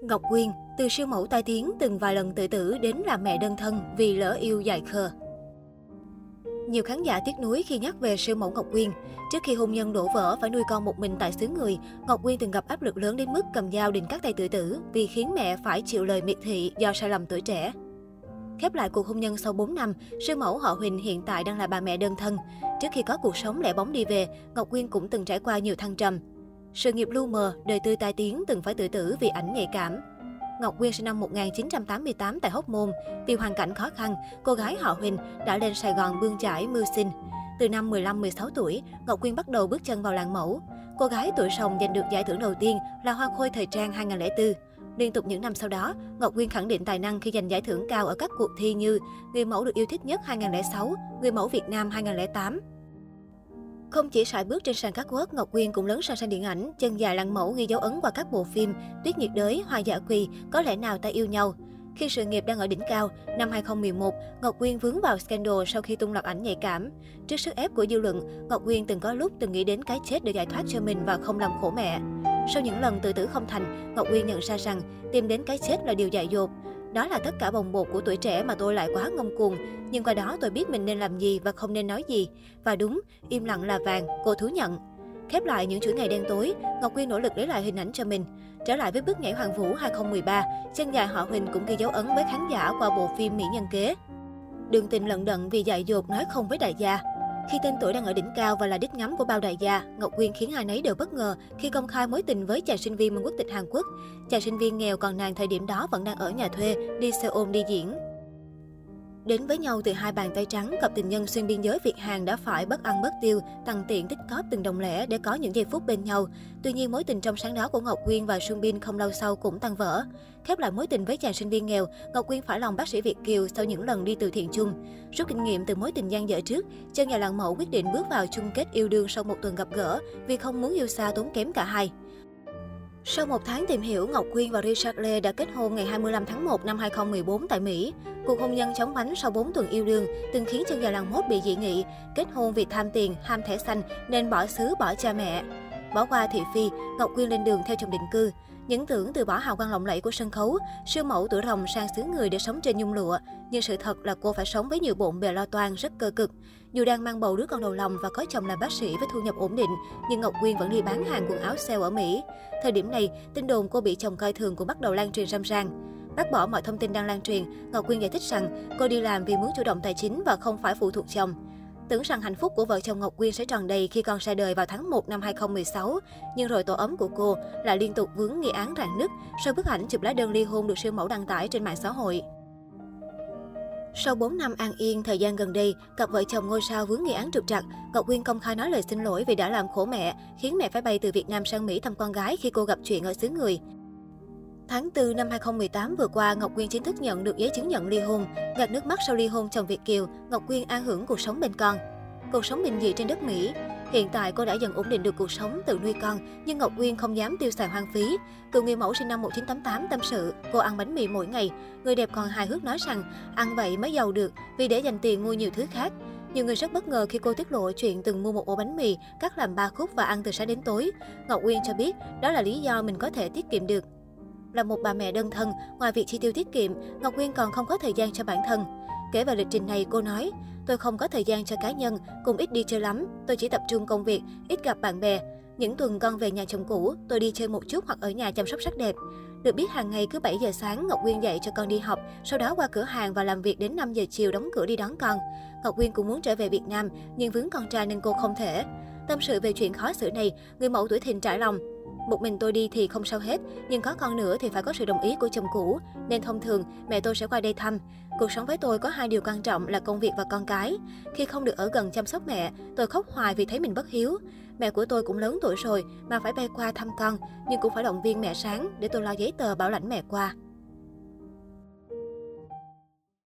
Ngọc Quyên, từ siêu mẫu tai tiếng từng vài lần tự tử đến làm mẹ đơn thân vì lỡ yêu dài khờ. Nhiều khán giả tiếc nuối khi nhắc về siêu mẫu Ngọc Quyên. Trước khi hôn nhân đổ vỡ phải nuôi con một mình tại xứ người, Ngọc Quyên từng gặp áp lực lớn đến mức cầm dao định cắt tay tự tử vì khiến mẹ phải chịu lời miệt thị do sai lầm tuổi trẻ. Khép lại cuộc hôn nhân sau 4 năm, siêu mẫu họ Huỳnh hiện tại đang là bà mẹ đơn thân. Trước khi có cuộc sống lẻ bóng đi về, Ngọc Quyên cũng từng trải qua nhiều thăng trầm. Sự nghiệp lu mờ, đời tư tai tiếng từng phải tự tử vì ảnh nhạy cảm. Ngọc Quyên sinh năm 1988 tại Hóc Môn. Vì hoàn cảnh khó khăn, cô gái họ Huỳnh đã lên Sài Gòn bươn chải mưu sinh. Từ năm 15-16 tuổi, Ngọc Quyên bắt đầu bước chân vào làng mẫu. Cô gái tuổi Sòng giành được giải thưởng đầu tiên là Hoa Khôi Thời Trang 2004. Liên tục những năm sau đó, Ngọc Quyên khẳng định tài năng khi giành giải thưởng cao ở các cuộc thi như Người mẫu được yêu thích nhất 2006, Người mẫu Việt Nam 2008. Không chỉ sải bước trên sàn catwalk, Ngọc Quyên cũng lấn sang sàn điện ảnh, chân dài làng mẫu ghi dấu ấn qua các bộ phim Tuyết Nhiệt Đới, Hoa Dã Quỳ, Có Lẽ Nào Ta Yêu Nhau. Khi sự nghiệp đang ở đỉnh cao, năm 2011, Ngọc Quyên vướng vào scandal sau khi tung loạt ảnh nhạy cảm. Trước sức ép của dư luận, Ngọc Quyên từng có lúc từng nghĩ đến cái chết để giải thoát cho mình và không làm khổ mẹ. Sau những lần tự tử không thành, Ngọc Quyên nhận ra rằng tìm đến cái chết là điều dại dột. Đó là tất cả bồng bột của tuổi trẻ mà tôi lại quá ngông cuồng. Nhưng qua đó tôi biết mình nên làm gì và không nên nói gì. Và đúng, im lặng là vàng, cô thú nhận. Khép lại những chuỗi ngày đen tối, Ngọc Quyên nỗ lực lấy lại hình ảnh cho mình. Trở lại với bước nhảy Hoàng Vũ 2013, chân dài họ Huỳnh cũng ghi dấu ấn với khán giả qua bộ phim Mỹ Nhân Kế. Đường tình lận đận vì dại dột nói không với đại gia. Khi tên tuổi đang ở đỉnh cao và là đích ngắm của bao đại gia, Ngọc Quyên khiến ai nấy đều bất ngờ khi công khai mối tình với chàng sinh viên mang quốc tịch Hàn Quốc. Chàng sinh viên nghèo còn nàng thời điểm đó vẫn đang ở nhà thuê, đi xe ôm đi diễn. Đến với nhau từ hai bàn tay trắng, cặp tình nhân xuyên biên giới Việt-Hàn đã phải bất ăn bất tiêu, tằn tiện tích cóp từng đồng lẻ để có những giây phút bên nhau. Tuy nhiên, mối tình trong sáng đó của Ngọc Quyên và Xuân Bin không lâu sau cũng tan vỡ. Khép lại mối tình với chàng sinh viên nghèo, Ngọc Quyên phải lòng bác sĩ Việt kiều sau những lần đi từ thiện chung. Rút kinh nghiệm từ mối tình gian dở trước, chân nhà làng mẫu quyết định bước vào chung kết yêu đương sau một tuần gặp gỡ vì không muốn yêu xa tốn kém cả hai. Sau một tháng tìm hiểu, Ngọc Quyên và Richard Lê đã kết hôn ngày 25 tháng 1 năm 2014 tại Mỹ. Cuộc hôn nhân chóng vánh sau 4 tuần yêu đương từng khiến chân dài làng mốt bị dị nghị. Kết hôn vì tham tiền, ham thẻ xanh nên bỏ xứ bỏ cha mẹ. Bỏ qua thị phi, Ngọc Quyên lên đường theo chồng định cư. Những tưởng từ bỏ hào quang lộng lẫy của sân khấu, siêu mẫu tuổi rồng sang xứ người để sống trên nhung lụa. Nhưng sự thật là cô phải sống với nhiều bộn bề lo toan rất cơ cực. Dù đang mang bầu đứa con đầu lòng và có chồng làm bác sĩ với thu nhập ổn định, nhưng Ngọc Quyên vẫn đi bán hàng quần áo sale ở Mỹ. Thời điểm này, tin đồn cô bị chồng coi thường cũng bắt đầu lan truyền râm ran. Bác bỏ mọi thông tin đang lan truyền, Ngọc Quyên giải thích rằng cô đi làm vì muốn chủ động tài chính và không phải phụ thuộc chồng. Tưởng rằng hạnh phúc của vợ chồng Ngọc Quyên sẽ tròn đầy khi con ra đời vào tháng 1 năm 2016, nhưng rồi tổ ấm của cô lại liên tục vướng nghi án rạn nứt sau bức ảnh chụp lá đơn ly hôn được siêu mẫu đăng tải trên mạng xã hội. Sau 4 năm an yên, thời gian gần đây, cặp vợ chồng ngôi sao vướng nghi án trục trặc. Ngọc Quyên công khai nói lời xin lỗi vì đã làm khổ mẹ, khiến mẹ phải bay từ Việt Nam sang Mỹ thăm con gái khi cô gặp chuyện ở xứ người. Tháng 4 năm 2018 vừa qua, Ngọc Quyên chính thức nhận được giấy chứng nhận ly hôn. Gạt nước mắt sau ly hôn chồng Việt kiều, Ngọc Quyên an hưởng cuộc sống bên con. Cuộc sống bình dị trên đất Mỹ. Hiện tại cô đã dần ổn định được cuộc sống tự nuôi con, nhưng Ngọc Quyên không dám tiêu xài hoang phí. Cựu người mẫu sinh năm 1988 tâm sự, cô ăn bánh mì mỗi ngày. Người đẹp còn hài hước nói rằng, ăn vậy mới giàu được vì để dành tiền mua nhiều thứ khác. Nhiều người rất bất ngờ khi cô tiết lộ chuyện từng mua một ổ bánh mì, cắt làm 3 khúc và ăn từ sáng đến tối. Ngọc Quyên cho biết, đó là lý do mình có thể tiết kiệm được. Là một bà mẹ đơn thân, ngoài việc chi tiêu tiết kiệm, Ngọc Quyên còn không có thời gian cho bản thân. Kể về lịch trình này, cô nói, tôi không có thời gian cho cá nhân, cũng ít đi chơi lắm, tôi chỉ tập trung công việc, ít gặp bạn bè. Những tuần con về nhà chồng cũ, tôi đi chơi một chút hoặc ở nhà chăm sóc sắc đẹp. Được biết hàng ngày cứ 7 giờ sáng, Ngọc Quyên dậy cho con đi học, sau đó qua cửa hàng và làm việc đến 5 giờ chiều đóng cửa đi đón con. Ngọc Quyên cũng muốn trở về Việt Nam, nhưng vướng con trai nên cô không thể. Tâm sự về chuyện khó xử này, người mẫu tuổi thìn trải lòng. Một mình tôi đi thì không sao hết, nhưng có con nữa thì phải có sự đồng ý của chồng cũ. Nên thông thường, mẹ tôi sẽ qua đây thăm. Cuộc sống với tôi có 2 điều quan trọng là công việc và con cái. Khi không được ở gần chăm sóc mẹ, tôi khóc hoài vì thấy mình bất hiếu. Mẹ của tôi cũng lớn tuổi rồi mà phải bay qua thăm con, nhưng cũng phải động viên mẹ sáng để tôi lo giấy tờ bảo lãnh mẹ qua.